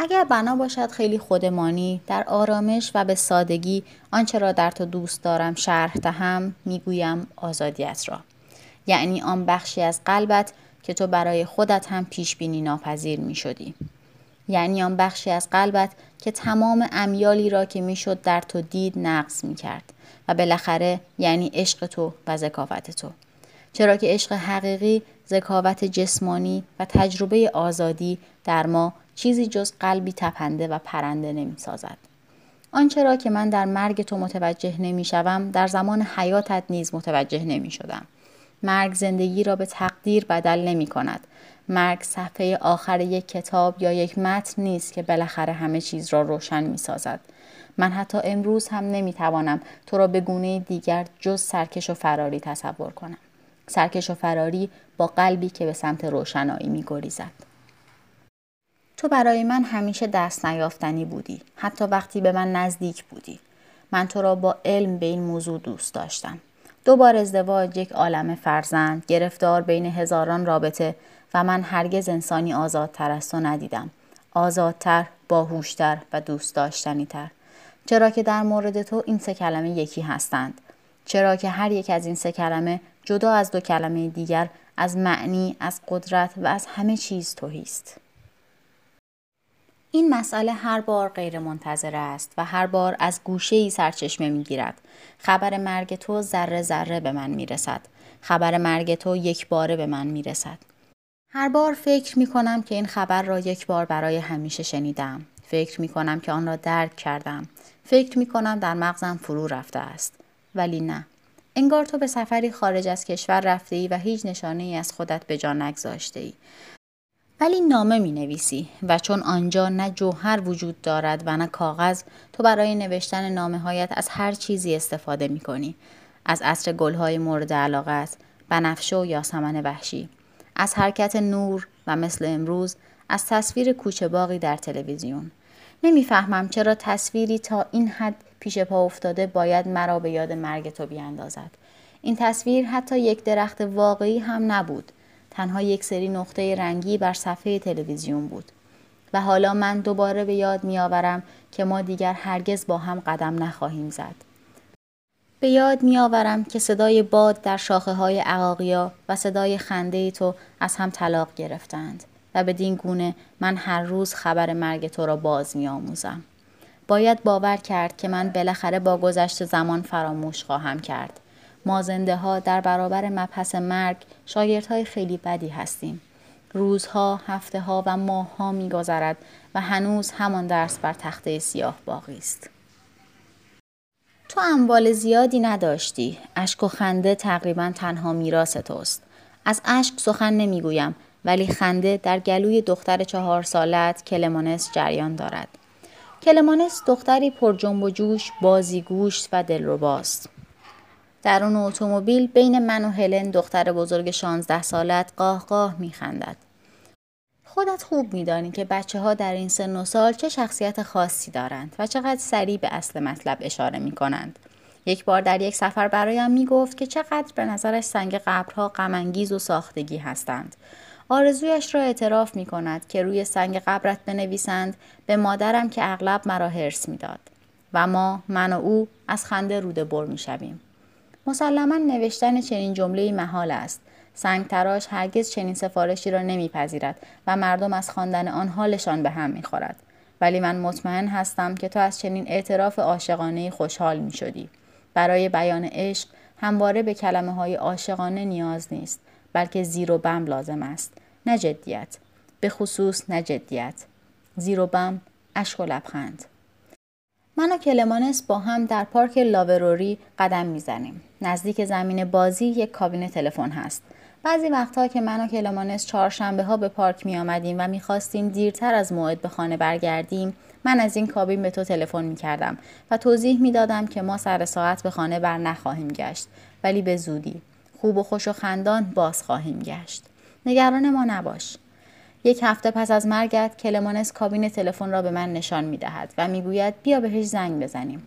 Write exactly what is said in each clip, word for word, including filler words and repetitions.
اگر بنا باشد خیلی خودمانی، در آرامش و به سادگی آنچه را در تو دوست دارم شرح دهم، میگویم آزادیت را. یعنی آن بخشی از قلبت که تو برای خودت هم پیشبینی ناپذیر می شدی. یعنی آن بخشی از قلبت که تمام امیالی را که می شد در تو دید نقض می کرد و بالاخره یعنی عشق تو و ذکاوت تو. چرا که عشق حقیقی، ذکاوت جسمانی و تجربه آزادی در ما چیزی جز قلبی تپنده و پرنده نمی سازد. آنچه را که من در مرگ تو متوجه نمی شوم، در زمان حیاتت نیز متوجه نمی شدم. مرگ زندگی را به تقدیر بدل نمی کند. مرگ صفحه آخر یک کتاب یا یک متن نیست که بالاخره همه چیز را روشن می سازد. من حتی امروز هم نمی توانم تو را به گونه دیگر جز سرکش و فراری تصور کنم. سرکش و فراری با قلبی که به سمت روشنایی می گریزد. تو برای من همیشه دست نیافتنی بودی، حتی وقتی به من نزدیک بودی. من تو را با علم به این موضوع دوست داشتم. دوبار ازدواج، یک عالم فرزند، گرفتار بین هزاران رابطه و من هرگز انسانی آزادتر از تو ندیدم. آزادتر، باهوشتر و دوست داشتنیتر. چرا که در مورد تو این سه کلمه یکی هستند. چرا که هر یک از این سه کلمه جدا از دو کلمه دیگر از معنی، از قدرت و از همه چیز توهیست. این مسئله هر بار غیر منتظره است و هر بار از گوشه‌ای سرچشمه می‌گیرد. خبر مرگ تو ذره ذره به من می‌رسد. خبر مرگ تو یک باره به من می‌رسد. هر بار فکر می‌کنم که این خبر را یک بار برای همیشه شنیدم. فکر می‌کنم که آن را درک کردم. فکر می‌کنم در مغزم فرو رفته است. ولی نه. انگار تو به سفری خارج از کشور رفته‌ای و هیچ نشانه‌ای از خودت به جا نگذاشته‌ای. ولی نامه می نویسی و چون آنجا نه جوهر وجود دارد و نه کاغذ، تو برای نوشتن نامه هایت از هر چیزی استفاده می کنی. از عطر گلهای مورد علاقت، بنفشه و یاسمن وحشی، از حرکت نور و مثل امروز از تصویر کوچه باغی در تلویزیون. نمی فهمم چرا تصویری تا این حد پیش پا افتاده باید مرا به یاد مرگ تو بیاندازد. این تصویر حتی یک درخت واقعی هم نبود، تنها یک سری نقطه رنگی بر صفحه تلویزیون بود. و حالا من دوباره به یاد می‌آورم که ما دیگر هرگز با هم قدم نخواهیم زد. به یاد می‌آورم که صدای باد در شاخه‌های عقاقیا و صدای خنده تو از هم طلاق گرفتند و بدین گونه من هر روز خبر مرگ تو را باز می‌آموزم. باید باور کرد که من بالاخره با گذشت زمان فراموش خواهم کرد. ما زنده ها در برابر مبحث مرگ شاگردهای خیلی بدی هستیم. روزها، هفته ها و ماه ها می گذرد و هنوز همان درس بر تخته سیاه باقی است. تو اموال زیادی نداشتی. اشک و خنده تقریبا تنها میراث توست. از اشک سخن نمیگویم، ولی خنده در گلوی دختر چهار سالت کلمانس جریان دارد. کلمانس دختری پر جنب و جوش، بازیگوش و دلرباست. در اون اتومبیل بین من و هلن دختر بزرگ شانزده سالت قاه قاه میخندد. خودت خوب میدانی که بچه ها در این سن و سال چه شخصیت خاصی دارند و چقدر سریع به اصل مطلب اشاره میکنند. یک بار در یک سفر برایم میگفت که چقدر به نظرش سنگ قبرها غم‌انگیز و ساختگی هستند. آرزویش را اعتراف میکند که روی سنگ قبرت بنویسند به مادرم که اغلب مرا هرس میداد. و ما، من و او، از خنده روده بر میشویم. مسلماً نوشتن چنین جمله‌ای محال است. سنگتراش هرگز چنین سفارشی را نمیپذیرد و مردم از خواندن آن حالشان به هم میخورد. ولی من مطمئن هستم که تو از چنین اعتراف عاشقانه‌ای خوشحال میشدی. برای بیان عشق همواره به کلمه‌های عاشقانه نیاز نیست، بلکه زیر و بم لازم است، نه جدیت، به خصوص نه جدیت. زیر و بم، اشک و لبخند. من و کلمانس با هم در پارک لاوروری قدم میزنیم. نزدیک زمین بازی یک کابین تلفن هست. بعضی وقتها که من و کلمانس چهارشنبه ها به پارک می آمدیم و می خواستیم دیرتر از موعد به خانه برگردیم، من از این کابین به تو تلفن می کردم و توضیح می دادم که ما سر ساعت به خانه بر نخواهیم گشت، ولی به زودی خوب و خوش و خندان باز خواهیم گشت. نگران ما نباش. یک هفته پس از مرگت کلمانس کابین تلفن را به من نشان می دهد و می گوید بیا بهش زنگ بزنیم.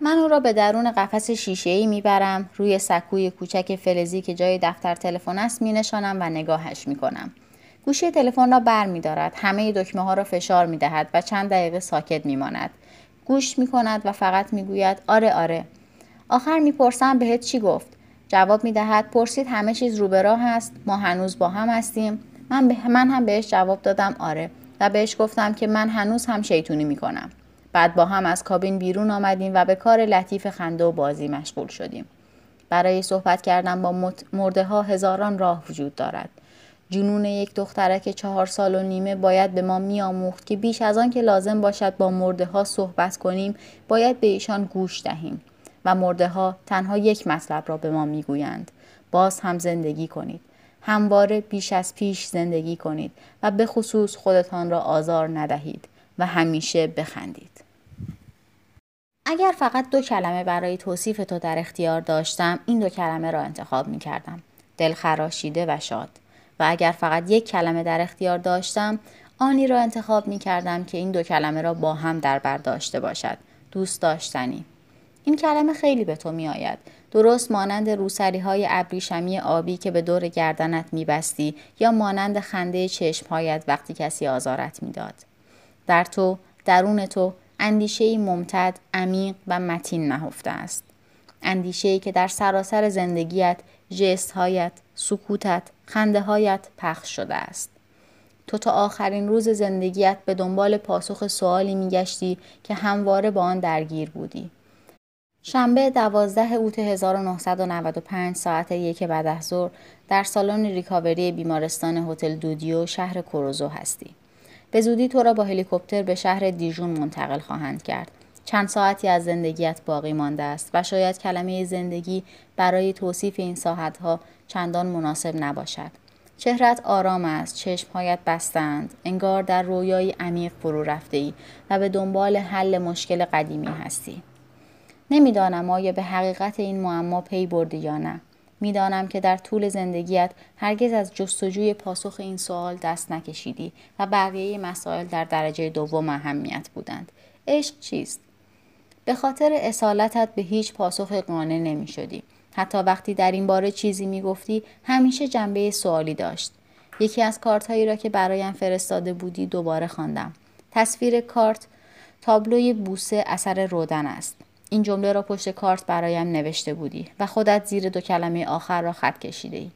من او را به درون قفس شیشه‌ای می برم، روی سکوی کوچک فلزی که جای دفتر تلفن است می نشانم و نگاهش می کنم. گوشی تلفن را بر می دارد، همه دکمه ها را فشار می دهد و چند دقیقه ساکت می ماند. گوش می کند و فقط می گوید آره آره. آخر می پرسم بهت چی گفت؟ جواب می دهد پرسید همه چیز رو به راه است، ما هنوز با هم هستیم. من, به من هم بهش جواب دادم آره و بهش گفتم که من هنوز هم شیطونی می کنم. بعد با هم از کابین بیرون آمدیم و به کار لطیف خنده و بازی مشغول شدیم. برای صحبت کردن با مرده ها هزاران راه وجود دارد. جنون یک دخترک چهار سال و نیمه باید به ما میآموخت که بیش از آن که لازم باشد با مرده ها صحبت کنیم، باید به ایشان گوش دهیم و مرده ها تنها یک مطلب را به ما میگویند: باز هم زندگی کنید. همواره بیش از پیش زندگی کنید و به خصوص خودتان را آزار ندهید و همیشه بخندید. اگر فقط دو کلمه برای توصیف تو در اختیار داشتم، این دو کلمه را انتخاب می کردم: دلخراشیده و شاد. و اگر فقط یک کلمه در اختیار داشتم، آنی را انتخاب می کردم که این دو کلمه را با هم در بر داشته باشد: دوست داشتنی. این کلمه خیلی به تو می آید، درست مانند روسری های ابریشمی آبی که به دور گردنت می بستی یا مانند خنده چشمهایت وقتی کسی آزارت می داد. در تو، درون تو، اندیشه‌ای ممتد، عمیق و متین نهفته است. اندیشه‌ای که در سراسر زندگیت، ژست‌هایت، سکوتت، خنده‌هایت پخش شده است. تو تا آخرین روز زندگیت به دنبال پاسخ سوالی می‌گشتی که همواره با آن درگیر بودی. شنبه دوازده اوت هزار و نهصد و نود و پنج ساعت یک بعد از ظهر در سالن ریکاوری بیمارستان هتل دودیو شهر کوروزو هستی. به زودی تو را با هلیکوپتر به شهر دیژون منتقل خواهند کرد. چند ساعتی از زندگیت باقی مانده است و شاید کلمه زندگی برای توصیف این ساعتها چندان مناسب نباشد. چهرت آرام است، چشمهایت بستند، انگار در رویای عمیق فرو رفته‌ای و به دنبال حل مشکل قدیمی هستی. نمیدانم آیا به حقیقت این معما پی بردی یا نه. میدانم که در طول زندگیت هرگز از جستجوی پاسخ این سوال دست نکشیدی و بقیه مسائل در درجه دوم اهمیت بودند. عشق چیست؟ به خاطر اصالتت به هیچ پاسخ قانع نمی شدی. حتی وقتی در این باره چیزی می گفتی، همیشه جنبه سوالی داشت. یکی از کارتهایی را که برایم فرستاده بودی دوباره خواندم. تصویر کارت تابلوی بوسه اثر رودن است. این جمله را پشت کارت برایم نوشته بودی و خودت زیر دو کلمه آخر را خط کشیده ای.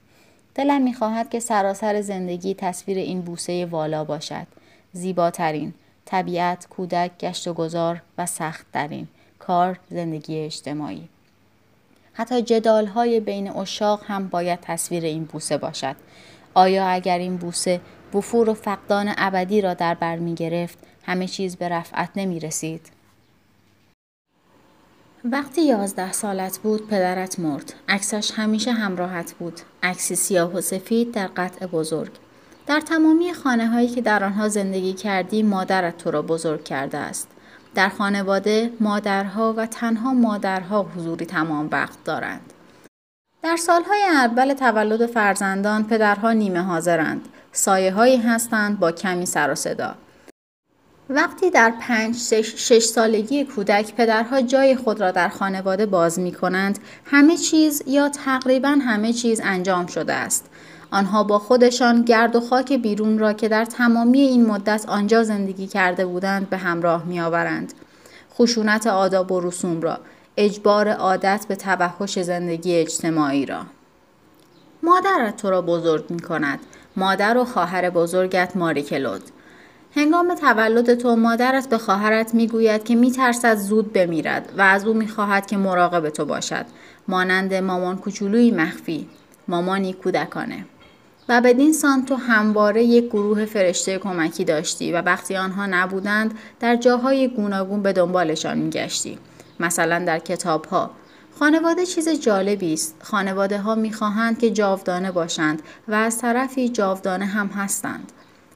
دلم می‌خواهد که سراسر زندگی تصویر این بوسه والا باشد. زیباترین، طبیعت، کودک، گشت و گذار و سخت‌ترین، کار، زندگی اجتماعی. حتی جدال‌های بین عشاق هم باید تصویر این بوسه باشد. آیا اگر این بوسه وفور و فقدان ابدی را در بر می‌گرفت، همه چیز به رفعت نمی‌رسید؟ وقتی یازده سالت بود پدرت مرد. عکسش همیشه همراهت بود. عکسی سیاه و سفید در قطع بزرگ. در تمامی خانه‌هایی که در آنها زندگی کردی، مادرت تو را بزرگ کرده است. در خانواده مادرها و تنها مادرها حضوری تمام وقت دارند. در سالهای اول تولد فرزندان پدرها نیمه حاضرند. سایه‌هایی هستند با کمی سر و صدا. وقتی در پنج شش, شش سالگی کودک پدرها جای خود را در خانواده باز می کنند، همه چیز یا تقریبا همه چیز انجام شده است. آنها با خودشان گرد و خاک بیرون را که در تمامی این مدت آنجا زندگی کرده بودند به همراه می آورند. خشونت آداب و رسوم را، اجبار عادت به توحش زندگی اجتماعی را. مادرت تو را بزرگ می کند. مادر و خواهر بزرگت ماری کلود. هنگام تولد تو مادرت به خواهرت میگوید که میترسد زود بمیرد و از او میخواهد که مراقب تو باشد، مانند مامان کوچولویی مخفی، مامانی کودکانه. و بدین سان تو همواره یک گروه فرشته کمکی داشتی و وقتی آنها نبودند در جاهای گوناگون به دنبالشان میگشتی، مثلا در کتابها. خانواده چیز جالبی است. خانواده ها میخواهند که جاودانه باشند و از طرفی جاودانه هم هستند.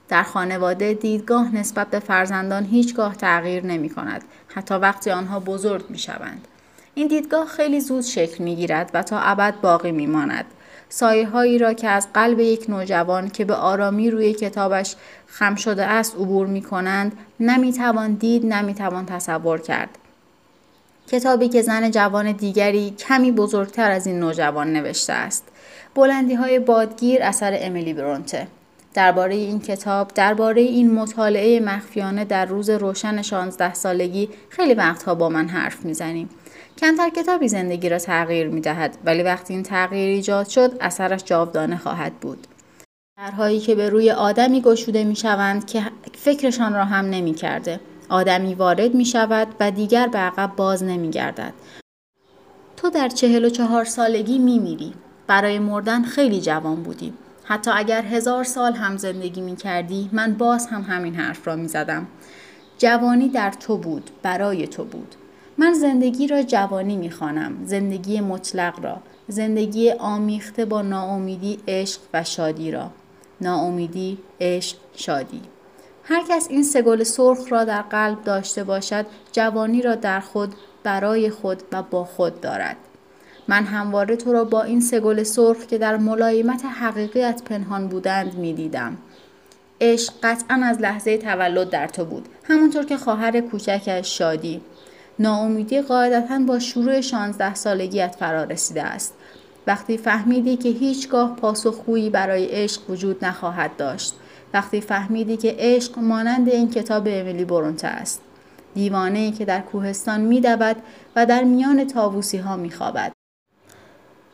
در خانواده دیدگاه نسبت به فرزندان هیچگاه تغییر نمی کند، حتی وقتی آنها بزرگ می شوند. این دیدگاه خیلی زود شکل می گیرد و تا ابد باقی می ماند. سایه هایی را که از قلب یک نوجوان که به آرامی روی کتابش خم شده است عبور می کنند، نمی توان دید، نمی توان تصور کرد. کتابی که زن جوان دیگری کمی بزرگتر از این نوجوان نوشته است. بلندی های بادگیر اثر امیلی برونته. درباره این کتاب، درباره این مطالعه مخفیانه در روز روشن شانزده سالگی خیلی وقتها با من حرف میزنیم. کمتر کتابی زندگی را تغییر میدهد، ولی وقتی این تغییر ایجاد شد اثرش جاودانه خواهد بود. درهایی که به روی آدمی گشوده میشوند که فکرشان را هم نمیکرده. آدمی وارد میشود و دیگر به عقب باز نمیگردد. تو در چهل و چهار سالگی میمیری. برای مردن خیلی جوان بودی. حتی اگر هزار سال هم زندگی می کردی، من باز هم همین حرف را می زدم. جوانی در تو بود، برای تو بود. من زندگی را جوانی می خوانم، زندگی مطلق را، زندگی آمیخته با ناامیدی، عشق و شادی را. ناامیدی، عشق، شادی. هر کس این سه گل سرخ را در قلب داشته باشد، جوانی را در خود، برای خود و با خود دارد. من همواره تو را با این سه گل سرخ که در ملایمت حقیقت پنهان بودند می دیدم. عشق قطعا از لحظه تولد در تو بود، همونطور که خواهر کوچکش شادی. ناامیدی قاعدتاً با شروع شانزده سالگیت فرا رسیده است. وقتی فهمیدی که هیچگاه پاسخگویی برای عشق وجود نخواهد داشت. وقتی فهمیدی که عشق مانند این کتاب امیلی برونته است. دیوانه‌ای که در کوهستان می دود و در میان طاووسی ها می خوابد.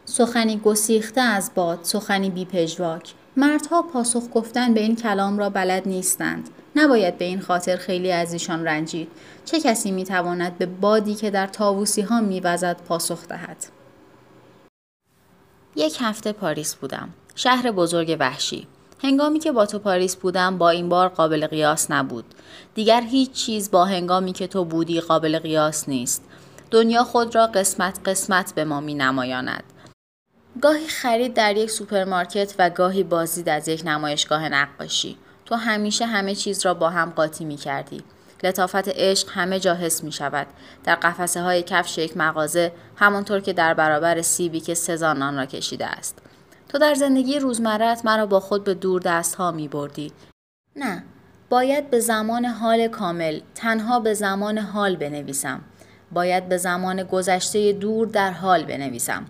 سخنی گسیخته از باد، سخنی بی پژواک. مردها پاسخ گفتن به این کلام را بلد نیستند. نباید به این خاطر خیلی از ایشان رنجید. چه کسی میتواند به بادی که در طاووسی ها میوزد پاسخ دهد؟ یک هفته پاریس بودم، شهر بزرگ وحشی. هنگامی که با تو پاریس بودم با این بار قابل قیاس نبود. دیگر هیچ چیز با هنگامی که تو بودی قابل قیاس نیست. دنیا خود را قسمت قسمت به ما مینمایاند. گاهی خرید در یک سوپرمارکت و گاهی بازدید از یک نمایشگاه نقاشی. تو همیشه همه چیز را با هم قاطی می کردی. لطافت عشق همه جا حس می شود. در قفسه های کفش یک مغازه، همانطور که در برابر سیبی که سزان آن را کشیده است. تو در زندگی روزمره‌ات مرا با خود به دور دست ها می بردی. نه، باید به زمان حال کامل، تنها به زمان حال بنویسم. باید به زمان گذشته دور در حال بنویسم.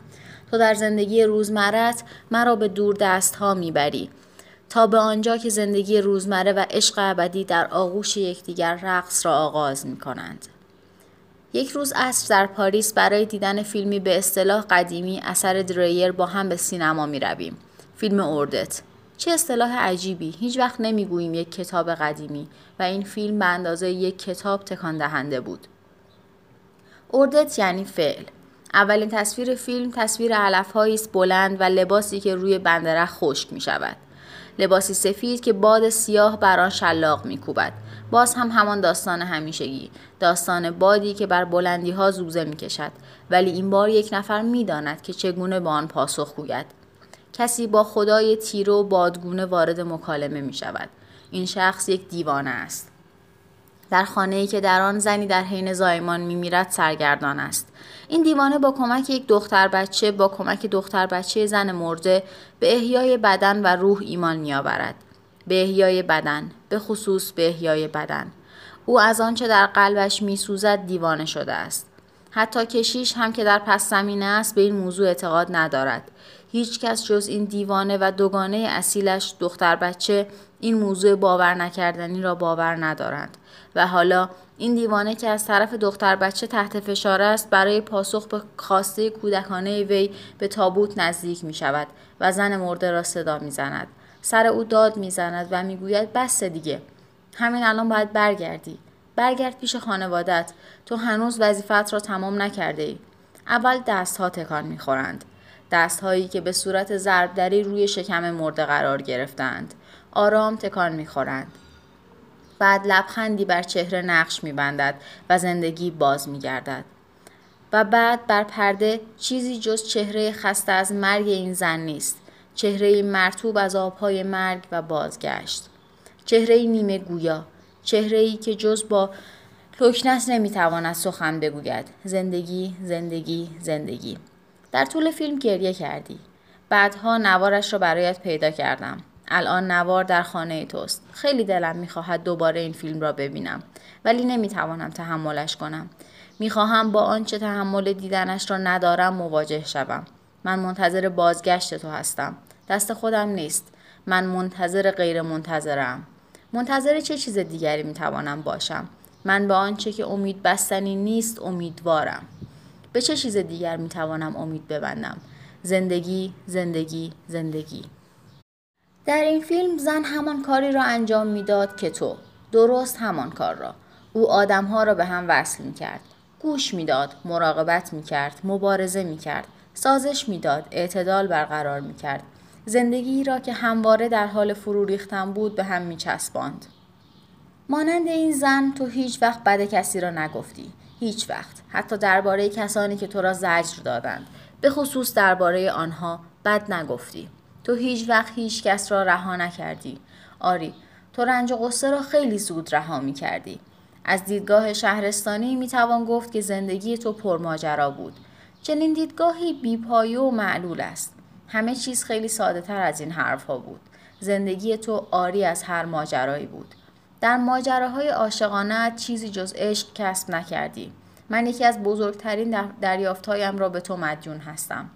تو در زندگی روزمره‌ات مرا به دور دست ها میبری تا به آنجا که زندگی روزمره و عشق ابدی در آغوش یکدیگر رقص را آغاز میکنند. یک روز عصر در پاریس برای دیدن فیلمی به اصطلاح قدیمی اثر دریر با هم به سینما میرویم. فیلم اردت. چه اصطلاح عجیبی، هیچ وقت نمیگوییم یک کتاب قدیمی و این فیلم به اندازه یک کتاب تکان دهنده بود. اردت یعنی فعل. اولین تصویر فیلم تصویر علف‌هایی است بلند و لباسی که روی بندرخ خشک می‌شود. لباسی سفید که باد سیاه بر آن شلاق می‌کوبد. باز هم همان داستان همیشگی، داستان بادی که بر بلندی‌ها زوزه می‌کشد، ولی این بار یک نفر می‌داند که چگونه به آن پاسخ گوید. کسی با خدای تیرو و بادگونه وارد مکالمه می‌شود. این شخص یک دیوانه است. در خانه‌ای که در آن زنی در حین زایمان می‌میرد سرگردان است. این دیوانه با کمک یک دختر بچه با کمک دختر بچه زن مرده به احیای بدن و روح ایمان می‌آورد. به احیای بدن، به خصوص به احیای بدن. او از آنچه در قلبش می‌سوزد دیوانه شده است. حتی کشیش هم که در پس زمینه است به این موضوع اعتقاد ندارد. هیچ کس جز این دیوانه و دوگانه اصیلش دختر بچه این موضوع باور نکردنی را باور ندارند. و حالا این دیوانه که از طرف دختر بچه تحت فشار است برای پاسخ به خواسته کودکانه وی به تابوت نزدیک می شود و زن مرده را صدا می زند. سر او داد می زند و می گوید بس دیگه. همین الان باید برگردی. برگرد پیش خانوادت. تو هنوز وظیفت را تمام نکرده ای. اول دست ها تکان می خورند. دست هایی که به صورت ضربدری روی شکم مرده قرار گرفتند. آرام تکان می خورند. بعد لبخندی بر چهره نقش می‌بندد و زندگی باز می‌گردد و بعد بر پرده چیزی جز چهره خسته از مرگ این زن نیست، چهره‌ای مرطوب از آب‌های مرگ و بازگشت، چهره‌ای نیمه گویا، چهره‌ای که جز با لکنت نمی‌تواند سخن بگوید. زندگی، زندگی، زندگی. در طول فیلم گریه کردی. بعدها نوارش را برایت پیدا کردم. الان نوار در خانه توست. خیلی دلم میخواهد دوباره این فیلم را ببینم، ولی نمیتوانم تحملش کنم. میخواهم با آنچه تحمل دیدنش را ندارم مواجه شوم. من منتظر بازگشت تو هستم. دست خودم نیست. من منتظر غیر منتظرم. منتظر چه چیز دیگری میتوانم باشم؟ من به آنچه که امید بستنی نیست امیدوارم. به چه چیز دیگر میتوانم امید ببندم؟ زندگی، زندگی، زندگی. در این فیلم زن همان کاری را انجام میداد که تو، درست همان کار را. او آدمها را به هم وصل میکرد، گوش میداد، مراقبت میکرد، مبارزه میکرد، سازش میداد، اعتدال برقرار میکرد. زندگی را که همواره در حال فرو ریختن بود به هم میچسباند. مانند این زن تو هیچ وقت بد کسی را نگفتی، هیچ وقت، حتی درباره کسانی که تو را زجر دادند، به خصوص درباره آنها بد نگفتی. تو هیچ وقت هیچ کس را رها نکردی. آری، تو رنج و غصه را خیلی زود رها می کردی. از دیدگاه شهرستانی می توان گفت که زندگی تو پرماجرا بود. چنین دیدگاهی بی‌پایه و معلول است. همه چیز خیلی ساده تر از این حرف ها بود. زندگی تو آری از هر ماجرایی بود. در ماجراهای عاشقانه چیزی جز عشق کسب نکردی. من یکی از بزرگترین دریافتهایم را به تو مدیون هستم.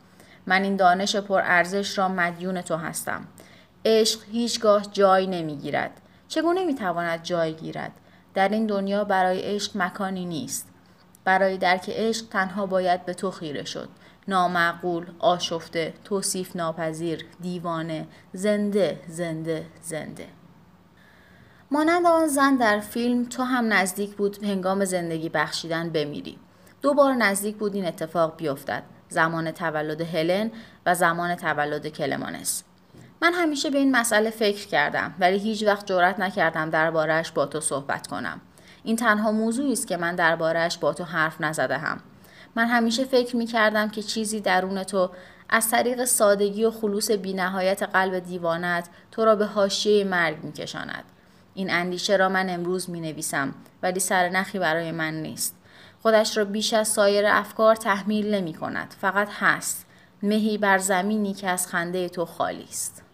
من این دانش پرارزش را مدیون تو هستم. عشق هیچگاه جای نمیگیرد. چگونه میتواند جای گیرد؟ در این دنیا برای عشق مکانی نیست. برای درک عشق تنها باید به تو خیره شد. نامعقول، آشفته، توصیف ناپذیر، دیوانه، زنده، زنده، زنده. مانند آن زن در فیلم تو هم نزدیک بود هنگام زندگی بخشیدن بمیری. دو بار نزدیک بود این اتفاق بیفتد. زمان تولد هلن و زمان تولد کلمانس. من همیشه به این مسئله فکر کردم ولی هیچ وقت جرئت نکردم درباره‌اش با تو صحبت کنم. این تنها موضوعی است که من درباره‌اش با تو حرف نزده‌ام. من همیشه فکر می‌کردم که چیزی درون تو از طریق سادگی و خلوص بی‌نهایت قلب دیوانه‌ات تو را به حاشیه مرگ می‌کشاند. این اندیشه را من امروز می‌نویسم ولی سرنخی برای من نیست. خودش را بیش از سایر افکار تحمیل نمی‌کند، فقط هست، مهی بر زمینی که از خنده تو خالی است.